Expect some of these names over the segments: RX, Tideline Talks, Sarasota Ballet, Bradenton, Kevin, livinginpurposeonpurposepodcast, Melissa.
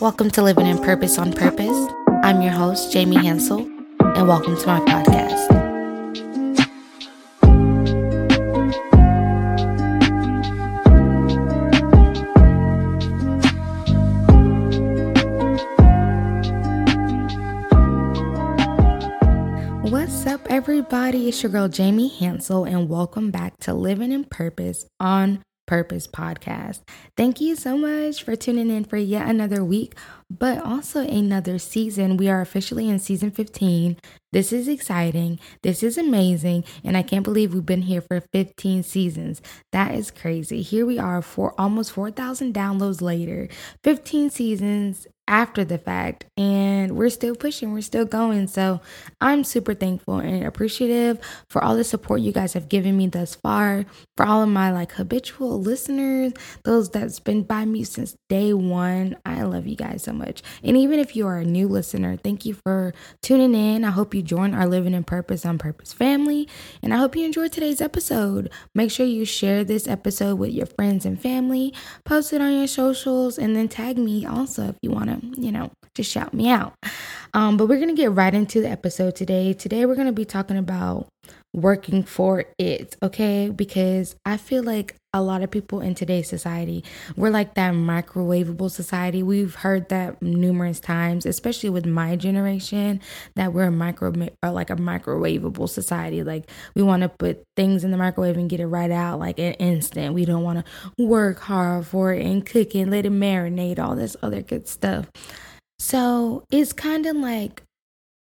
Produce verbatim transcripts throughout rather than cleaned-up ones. Welcome to Living in Purpose on Purpose. I'm your host, Jamie Hansel, and welcome to my podcast. What's up, everybody? It's your girl, Jamie Hansel, and welcome back to Living in Purpose on Purpose podcast. Thank you so much for tuning in for yet another week, but also another season. We are officially in season fifteen. This is exciting. This is amazing. And I can't believe we've been here for fifteen seasons. That is crazy. Here we are for almost four thousand downloads later, fifteen seasons after the fact, and we're still pushing, we're still going. So I'm super thankful and appreciative for all the support you guys have given me thus far, for all of my like habitual listeners, those that's been by me since day one. I love you guys so much. And even if you are a new listener, thank you for tuning in. I hope you join our Living in Purpose on Purpose family, and I hope you enjoyed today's episode. Make sure you share this episode with your friends and family, post it on your socials, and then tag me also if you want to, you know, just shout me out. Um, but we're going to get right into the episode today. Today, we're going to be talking about working for it, okay? Because I feel like a lot of people in today's society, we're like that microwavable society. We've heard that numerous times, especially with my generation, that we're a micro or like a microwavable society. Like we want to put things in the microwave and get it right out like an instant. We don't want to work hard for it and cook and let it marinate, all this other good stuff. So it's kind of like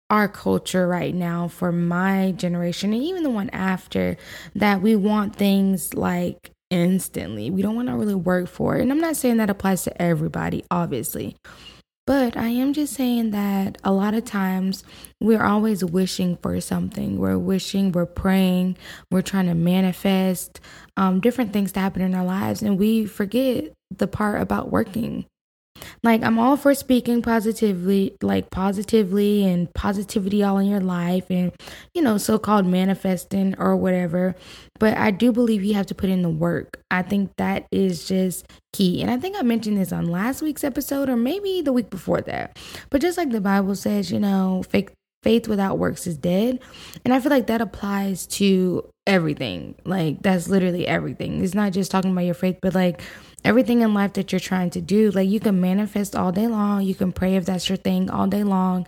our culture right now for my generation and even the one after that, we want things like instantly. We don't want to really work for it. And I'm not saying that applies to everybody, obviously, but I am just saying that a lot of times we're always wishing for something. We're wishing, we're praying, we're trying to manifest um, different things to happen in our lives. And we forget the part about working. Like, I'm all for speaking positively, like positively and positivity all in your life and, you know, so-called manifesting or whatever. But I do believe you have to put in the work. I think that is just key. And I think I mentioned this on last week's episode or maybe the week before that. But just like the Bible says, you know, faith, faith without works is dead. And I feel like that applies to everything. Like, that's literally everything. It's not just talking about your faith, but like everything in life that you're trying to do. Like, you can manifest all day long, you can pray if that's your thing all day long,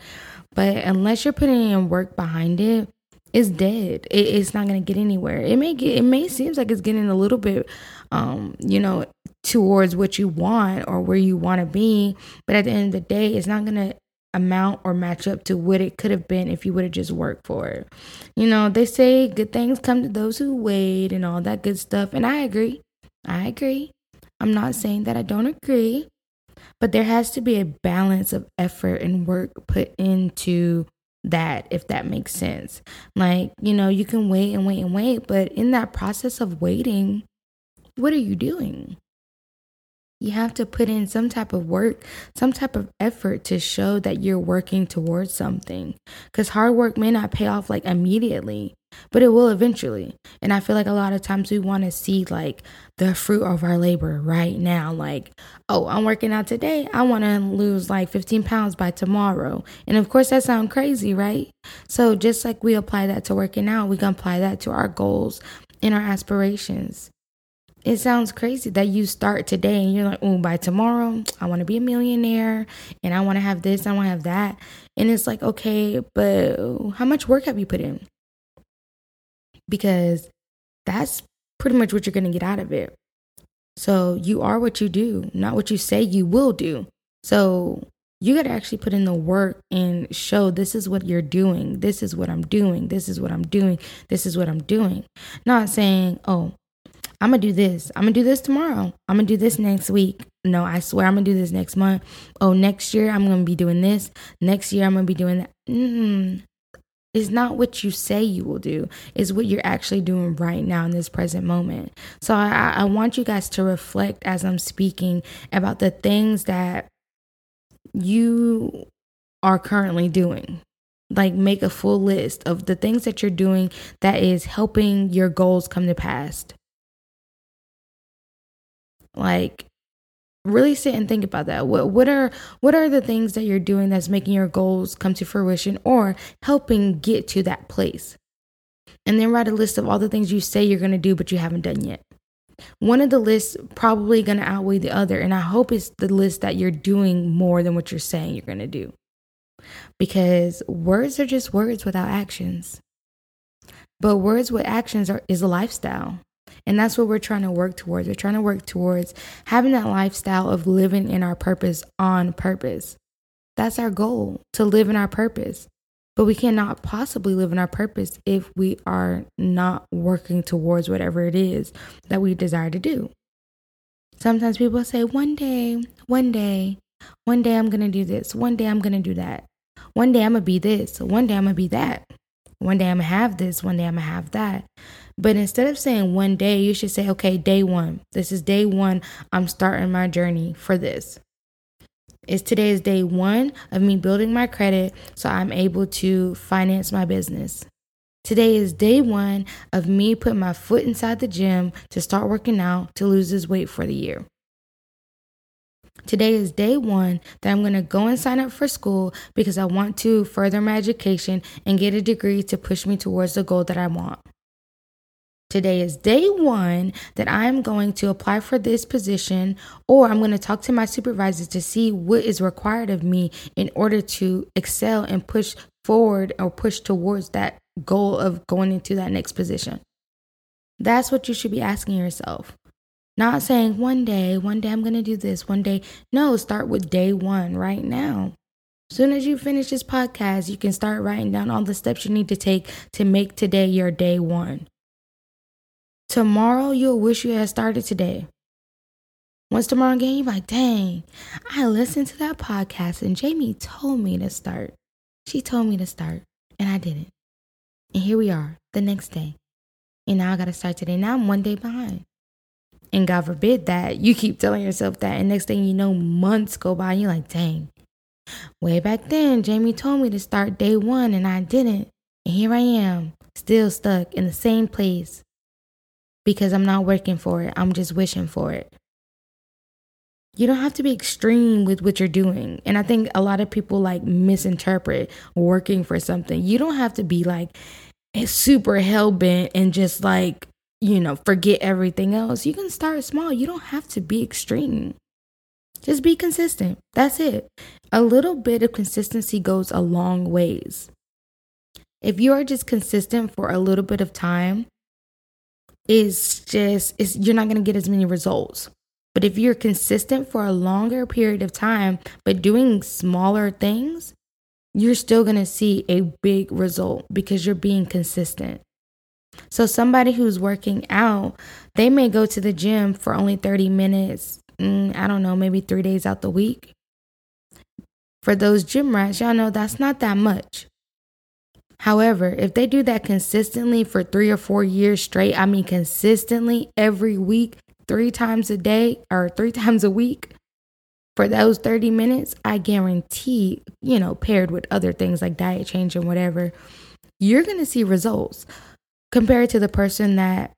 but unless you're putting in work behind it, it's dead. It, it's not going to get anywhere. It may get, it may seem like it's getting a little bit, um, you know, towards what you want or where you want to be, but at the end of the day, it's not going to amount or match up to what it could have been if you would have just worked for it. You know, they say good things come to those who wait and all that good stuff. And I agree. I agree. I'm not saying that I don't agree, but there has to be a balance of effort and work put into that, if that makes sense. Like, you know, you can wait and wait and wait, but in that process of waiting, what are you doing? You have to put in some type of work, some type of effort to show that you're working towards something. Because hard work may not pay off like immediately, but it will eventually. And I feel like a lot of times we want to see like the fruit of our labor right now. Like, oh, I'm working out today. I want to lose like fifteen pounds by tomorrow. And of course, that sounds crazy, right? So just like we apply that to working out, we can apply that to our goals and our aspirations. It sounds crazy that you start today and you're like, oh, by tomorrow, I want to be a millionaire and I want to have this, I want to have that. And it's like, okay, but how much work have you put in? Because that's pretty much what you're going to get out of it. So you are what you do, not what you say you will do. So you got to actually put in the work and show this is what you're doing. This is what I'm doing. This is what I'm doing. This is what I'm doing. Not saying, oh, I'm going to do this. I'm going to do this tomorrow. I'm going to do this next week. No, I swear I'm going to do this next month. Oh, next year I'm going to be doing this. Next year I'm going to be doing that. Mm-mm. It's not what you say you will do. It's what you're actually doing right now in this present moment. So I, I want you guys to reflect as I'm speaking about the things that you are currently doing. Like, make a full list of the things that you're doing that is helping your goals come to pass. Like, really sit and think about that. What what are what are the things that you're doing that's making your goals come to fruition or helping get to that place? And then write a list of all the things you say you're going to do, but you haven't done yet. One of the lists probably going to outweigh the other. And I hope it's the list that you're doing more than what you're saying you're going to do. Because words are just words without actions. But words with actions are, is a lifestyle. And that's what we're trying to work towards. We're trying to work towards having that lifestyle of living in our purpose on purpose. That's our goal, to live in our purpose. But we cannot possibly live in our purpose if we are not working towards whatever it is that we desire to do. Sometimes people say, one day, one day, one day I'm going to do this. One day I'm going to do that. One day I'm going to be this. One day I'm going to be that. One day I'm going to have this. One day I'm going to have that. But instead of saying one day, you should say, okay, day one. This is day one. I'm starting my journey for this. It's today is day one of me building my credit so I'm able to finance my business. Today is day one of me putting my foot inside the gym to start working out to lose this weight for the year. Today is day one that I'm going to go and sign up for school because I want to further my education and get a degree to push me towards the goal that I want. Today is day one that I'm going to apply for this position, or I'm going to talk to my supervisor to see what is required of me in order to excel and push forward or push towards that goal of going into that next position. That's what you should be asking yourself. Not saying one day, one day I'm going to do this, one day. No, start with day one right now. As soon as you finish this podcast, you can start writing down all the steps you need to take to make today your day one. Tomorrow, you'll wish you had started today. Once tomorrow again, you're like, dang, I listened to that podcast and Jamie told me to start. She told me to start and I didn't. And here we are the next day. And now I got to start today. Now I'm one day behind. And God forbid that you keep telling yourself that. And next thing you know, months go by and you're like, dang, way back then, Jamie told me to start day one and I didn't. And here I am, still stuck in the same place. Because I'm not working for it. I'm just wishing for it. You don't have to be extreme with what you're doing. And I think a lot of people like misinterpret working for something. You don't have to be like super hell-bent and just like, you know, forget everything else. You can start small. You don't have to be extreme. Just be consistent. That's it. A little bit of consistency goes a long ways. If you are just consistent for a little bit of time, It's just, it's, you're not going to get as many results. But if you're consistent for a longer period of time, but doing smaller things, you're still going to see a big result because you're being consistent. So somebody who's working out, they may go to the gym for only thirty minutes. Mm, I don't know, maybe three days out the week. For those gym rats, y'all know that's not that much. However, if they do that consistently for three or four years straight, I mean consistently every week, three times a day or three times a week for those thirty minutes, I guarantee, you know, paired with other things like diet change and whatever, you're going to see results compared to the person that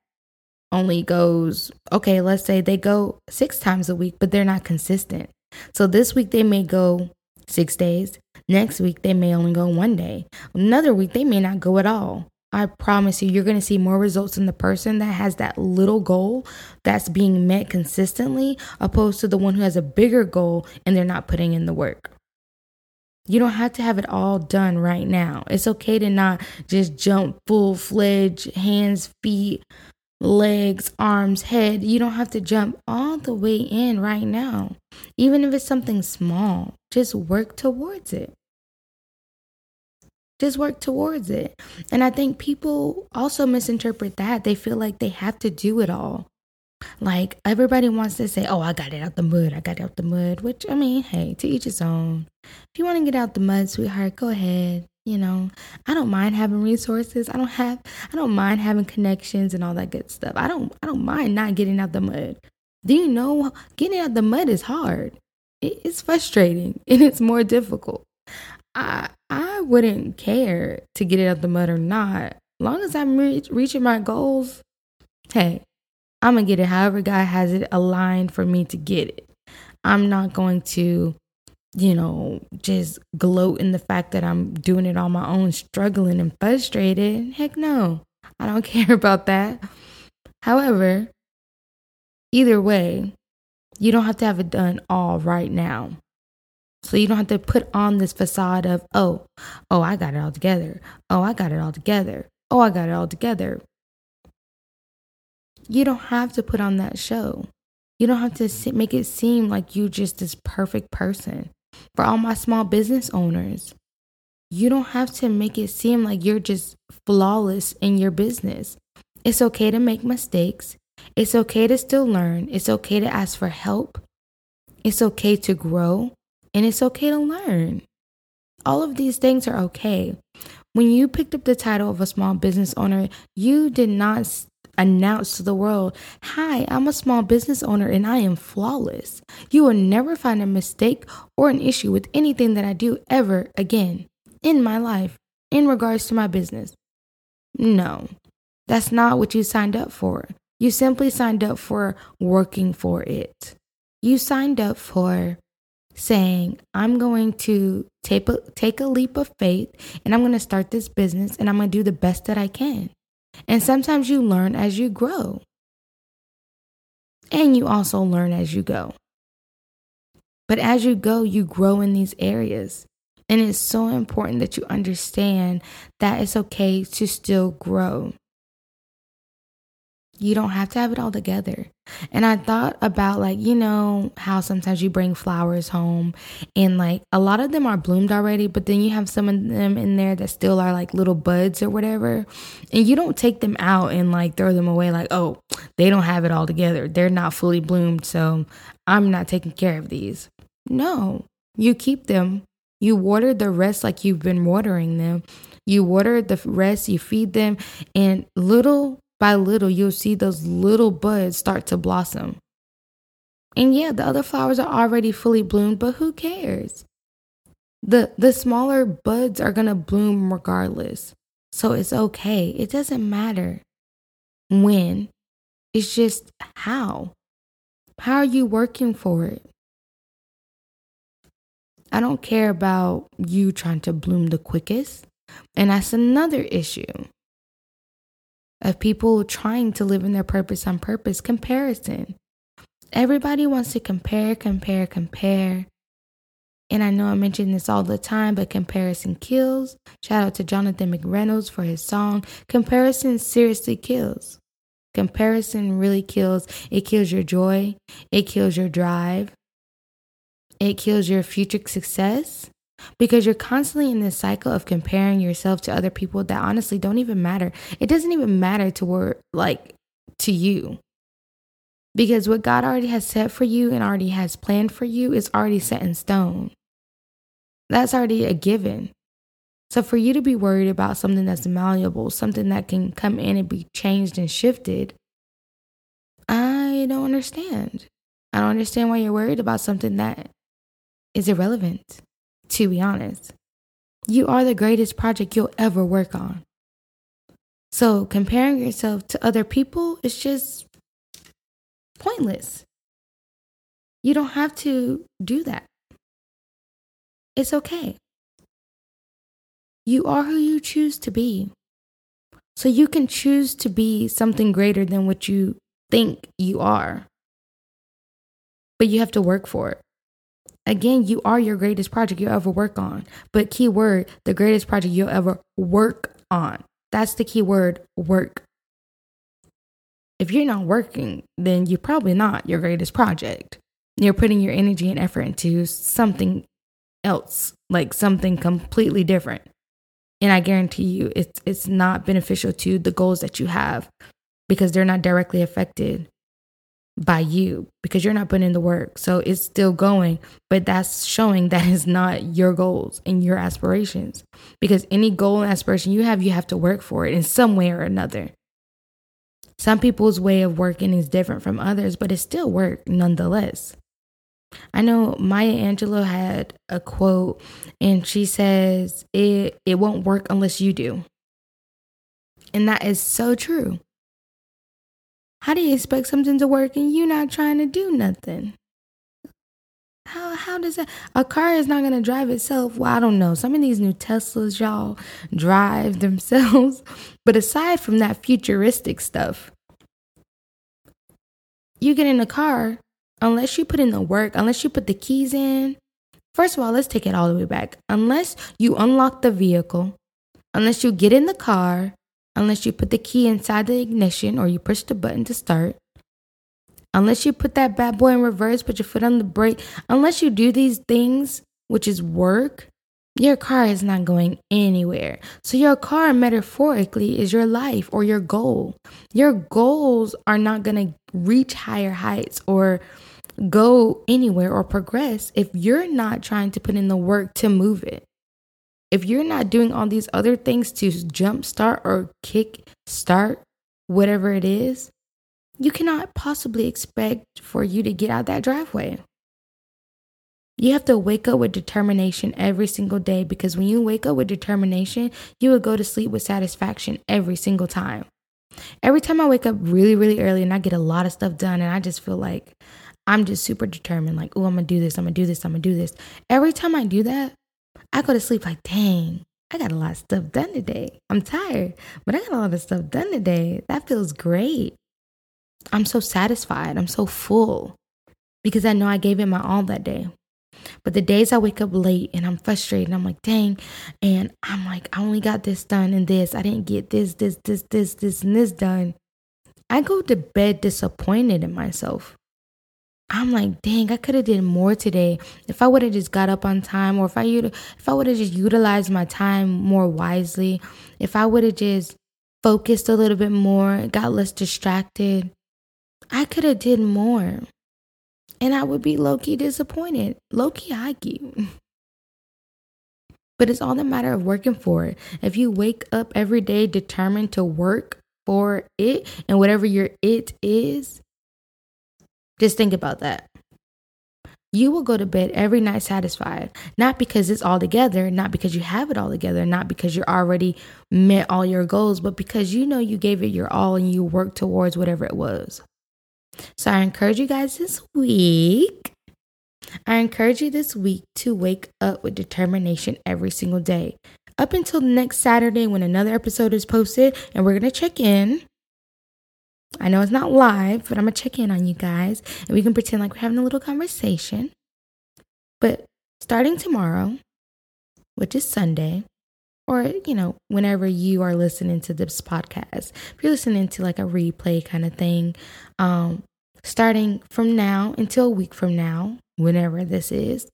only goes, okay, let's say they go six times a week, but they're not consistent. So this week they may go six days. Next week, they may only go one day. Another week, they may not go at all. I promise you, you're going to see more results in the person that has that little goal that's being met consistently, opposed to the one who has a bigger goal and they're not putting in the work. You don't have to have it all done right now. It's okay to not just jump full-fledged, hands, feet, legs, arms, head. You don't have to jump all the way in right now. Even if it's something small, just work towards it. Just work towards it. And I think people also misinterpret that. They feel like they have to do it all. Like everybody wants to say, oh, I got it out the mud. I got it out the mud, which I mean, hey, to each his own. If you want to get out the mud, sweetheart, go ahead. You know, I don't mind having resources. I don't have, I don't mind having connections and all that good stuff. I don't, I don't mind not getting out the mud. Do you know getting out the mud is hard? It's frustrating and it's more difficult. I I wouldn't care to get it out the mud or not. As long as I'm re- reaching my goals, hey, I'm going to get it however God has it aligned for me to get it. I'm not going to, you know, just gloat in the fact that I'm doing it on my own, struggling and frustrated. Heck no, I don't care about that. However, either way, you don't have to have it done all right now. So you don't have to put on this facade of, oh, oh, I got it all together. Oh, I got it all together. Oh, I got it all together. You don't have to put on that show. You don't have to make it seem like you just this perfect person. For all my small business owners, you don't have to make it seem like you're just flawless in your business. It's okay to make mistakes. It's okay to still learn. It's okay to ask for help. It's okay to grow. And it's okay to learn. All of these things are okay. When you picked up the title of a small business owner, you did not announce to the world, hi, I'm a small business owner and I am flawless. You will never find a mistake or an issue with anything that I do ever again in my life in regards to my business. No, that's not what you signed up for. You simply signed up for working for it. You signed up for saying, I'm going to take a, take a leap of faith and I'm going to start this business and I'm going to do the best that I can. And sometimes you learn as you grow. And you also learn as you go. But as you go, you grow in these areas. And it's so important that you understand that it's okay to still grow. You don't have to have it all together. And I thought about, like, you know, how sometimes you bring flowers home and, like, a lot of them are bloomed already, but then you have some of them in there that still are like little buds or whatever. And you don't take them out and, like, throw them away like, oh, they don't have it all together. They're not fully bloomed, so I'm not taking care of these. No, you keep them. You water the rest like you've been watering them. You water the rest, you feed them, and little by little, you'll see those little buds start to blossom. And yeah, the other flowers are already fully bloomed, but who cares? The the smaller buds are going to bloom regardless. So it's okay. It doesn't matter when. It's just how. How are you working for it? I don't care about you trying to bloom the quickest. And that's another issue of people trying to live in their purpose on purpose. Comparison. Everybody wants to compare, compare, compare. And I know I mention this all the time, but comparison kills. Shout out to Jonathan McReynolds for his song. Comparison seriously kills. Comparison really kills. It kills your joy. It kills your drive. It kills your future success. Because you're constantly in this cycle of comparing yourself to other people that honestly don't even matter. It doesn't even matter toward, like, to you. Because what God already has set for you and already has planned for you is already set in stone. That's already a given. So for you to be worried about something that's malleable, something that can come in and be changed and shifted, I don't understand. I don't understand why you're worried about something that is irrelevant. To be honest, you are the greatest project you'll ever work on. So comparing yourself to other people is just pointless. You don't have to do that. It's okay. You are who you choose to be. So you can choose to be something greater than what you think you are. But you have to work for it. Again, you are your greatest project you'll ever work on. But key word, the greatest project you'll ever work on. That's the key word, work. If you're not working, then you're probably not your greatest project. You're putting your energy and effort into something else, like something completely different. And I guarantee you, it's it's not beneficial to the goals that you have because they're not directly affected by you, because you're not putting in the work. So it's still going, but that's showing that is not your goals and your aspirations, because any goal and aspiration you have, you have to work for it in some way or another. Some people's way of working is different from others, but it's still work nonetheless. I know Maya Angelou had a quote and she says, it, it won't work unless you do. And that is so true. How do you expect something to work and you're not trying to do nothing? how how does that? A car is not going to drive itself. Well, I don't know. Some of these new Teslas, y'all, drive themselves. But aside from that futuristic stuff, you get in a car, unless you put in the work, unless you put the keys in. First of all, let's take it all the way back. Unless you unlock the vehicle, unless you get in the car, unless you put the key inside the ignition or you push the button to start, unless you put that bad boy in reverse, put your foot on the brake, unless you do these things, which is work, your car is not going anywhere. So your car metaphorically is your life or your goal. Your goals are not going to reach higher heights or go anywhere or progress if you're not trying to put in the work to move it. If you're not doing all these other things to jumpstart or kick start whatever it is, you cannot possibly expect for you to get out that driveway. You have to wake up with determination every single day, because when you wake up with determination, you will go to sleep with satisfaction every single time. Every time I wake up really, really early and I get a lot of stuff done and I just feel like I'm just super determined, like, oh, I'm going to do this, I'm going to do this, I'm going to do this. Every time I do that, I go to sleep like, dang, I got a lot of stuff done today. I'm tired, but I got a lot of stuff done today. That feels great. I'm so satisfied. I'm so full because I know I gave it my all that day. But the days I wake up late and I'm frustrated, I'm like, dang. And I'm like, I only got this done and this. I didn't get this, this, this, this, this, and this done. I go to bed disappointed in myself. I'm like, dang, I could have did more today. If I would have just got up on time, or if I if I would have just utilized my time more wisely, if I would have just focused a little bit more, got less distracted, I could have did more. And I would be low-key disappointed, low-key high-key. But it's all a matter of working for it. If you wake up every day determined to work for it and whatever your it is, just think about that. You will go to bed every night satisfied, not because it's all together, not because you have it all together, not because you're already met all your goals, but because you know you gave it your all and you worked towards whatever it was. So I encourage you guys this week. I encourage you this week to wake up with determination every single day. Up until next Saturday when another episode is posted and we're going to check in. I know it's not live, but I'm going to check in on you guys and we can pretend like we're having a little conversation. But starting tomorrow, which is Sunday, or, you know, whenever you are listening to this podcast, if you're listening to like a replay kind of thing, um, starting from now until a week from now, whenever this is,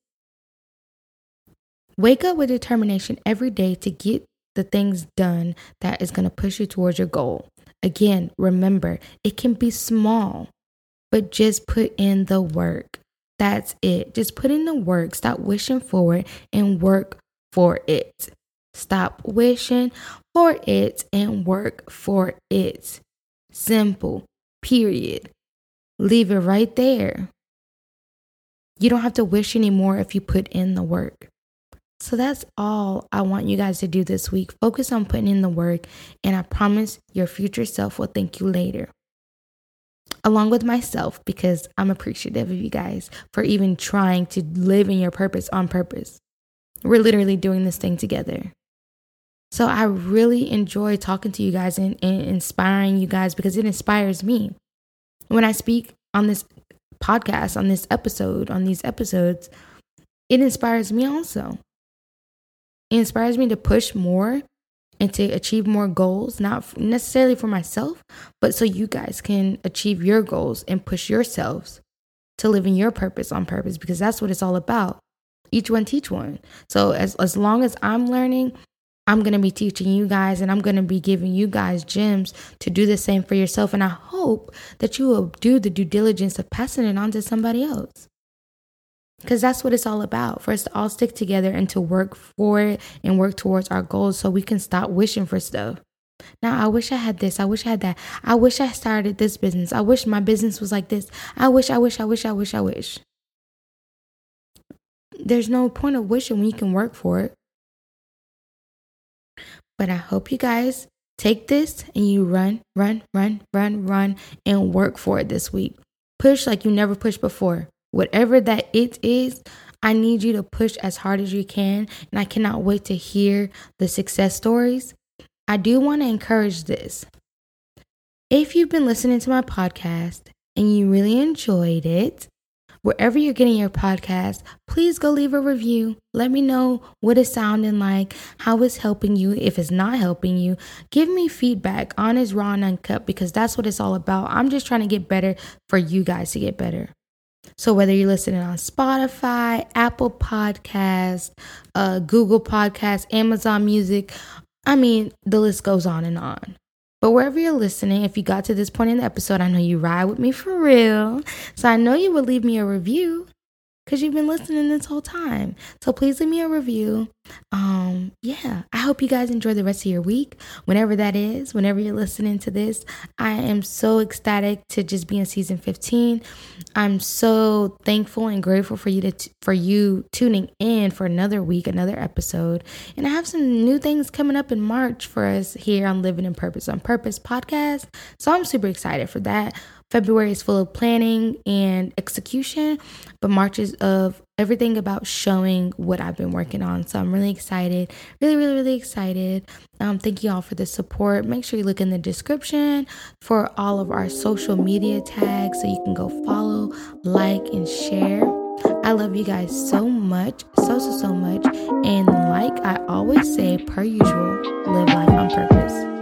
wake up with determination every day to get the things done that is going to push you towards your goal. Again, remember, it can be small, but just put in the work. That's it. Just put in the work. Stop wishing for it and work for it. Stop wishing for it and work for it. Simple, period. Leave it right there. You don't have to wish anymore if you put in the work. So that's all I want you guys to do this week. Focus on putting in the work, and I promise your future self will thank you later. Along with myself, because I'm appreciative of you guys for even trying to live in your purpose on purpose. We're literally doing this thing together. So I really enjoy talking to you guys and, and inspiring you guys, because it inspires me. When I speak on this podcast, on this episode, on these episodes, it inspires me also. It inspires me to push more and to achieve more goals, not necessarily for myself, but so you guys can achieve your goals and push yourselves to live in your purpose on purpose, because that's what it's all about. Each one teach one. So as, as long as I'm learning, I'm going to be teaching you guys, and I'm going to be giving you guys gems to do the same for yourself. And I hope that you will do the due diligence of passing it on to somebody else. Because that's what it's all about, for us to all stick together and to work for it and work towards our goals so we can stop wishing for stuff. Now, I wish I had this. I wish I had that. I wish I started this business. I wish my business was like this. I wish, I wish, I wish, I wish, I wish. There's no point of wishing when you can work for it. But I hope you guys take this and you run, run, run, run, run, and work for it this week. Push like you never pushed before. Whatever that it is, I need you to push as hard as you can. And I cannot wait to hear the success stories. I do want to encourage this. If you've been listening to my podcast and you really enjoyed it, wherever you're getting your podcast, please go leave a review. Let me know what it's sounding like, how it's helping you, if it's not helping you. Give me feedback, honest, raw, and uncut, because that's what it's all about. I'm just trying to get better for you guys to get better. So whether you're listening on Spotify, Apple Podcasts, uh, Google Podcasts, Amazon Music, I mean, the list goes on and on. But wherever you're listening, if you got to this point in the episode, I know you ride with me for real. So I know you would leave me a review because you've been listening this whole time. So please leave me a review. Um, yeah, I hope you guys enjoy the rest of your week. Whenever that is, whenever you're listening to this, I am so ecstatic to just be in season fifteen. I'm so thankful and grateful for you to t- for you tuning in for another week, another episode. And I have some new things coming up in March for us here on Living in Purpose on Purpose podcast. So I'm super excited for that. February is full of planning and execution, but March is of everything about showing what I've been working on. So I'm really excited, really, really, really excited. Um, thank you all for the support. Make sure you look in the description for all of our social media tags so you can go follow, like, and share. I love you guys so much, so, so, so much. And like I always say, per usual, live life on purpose.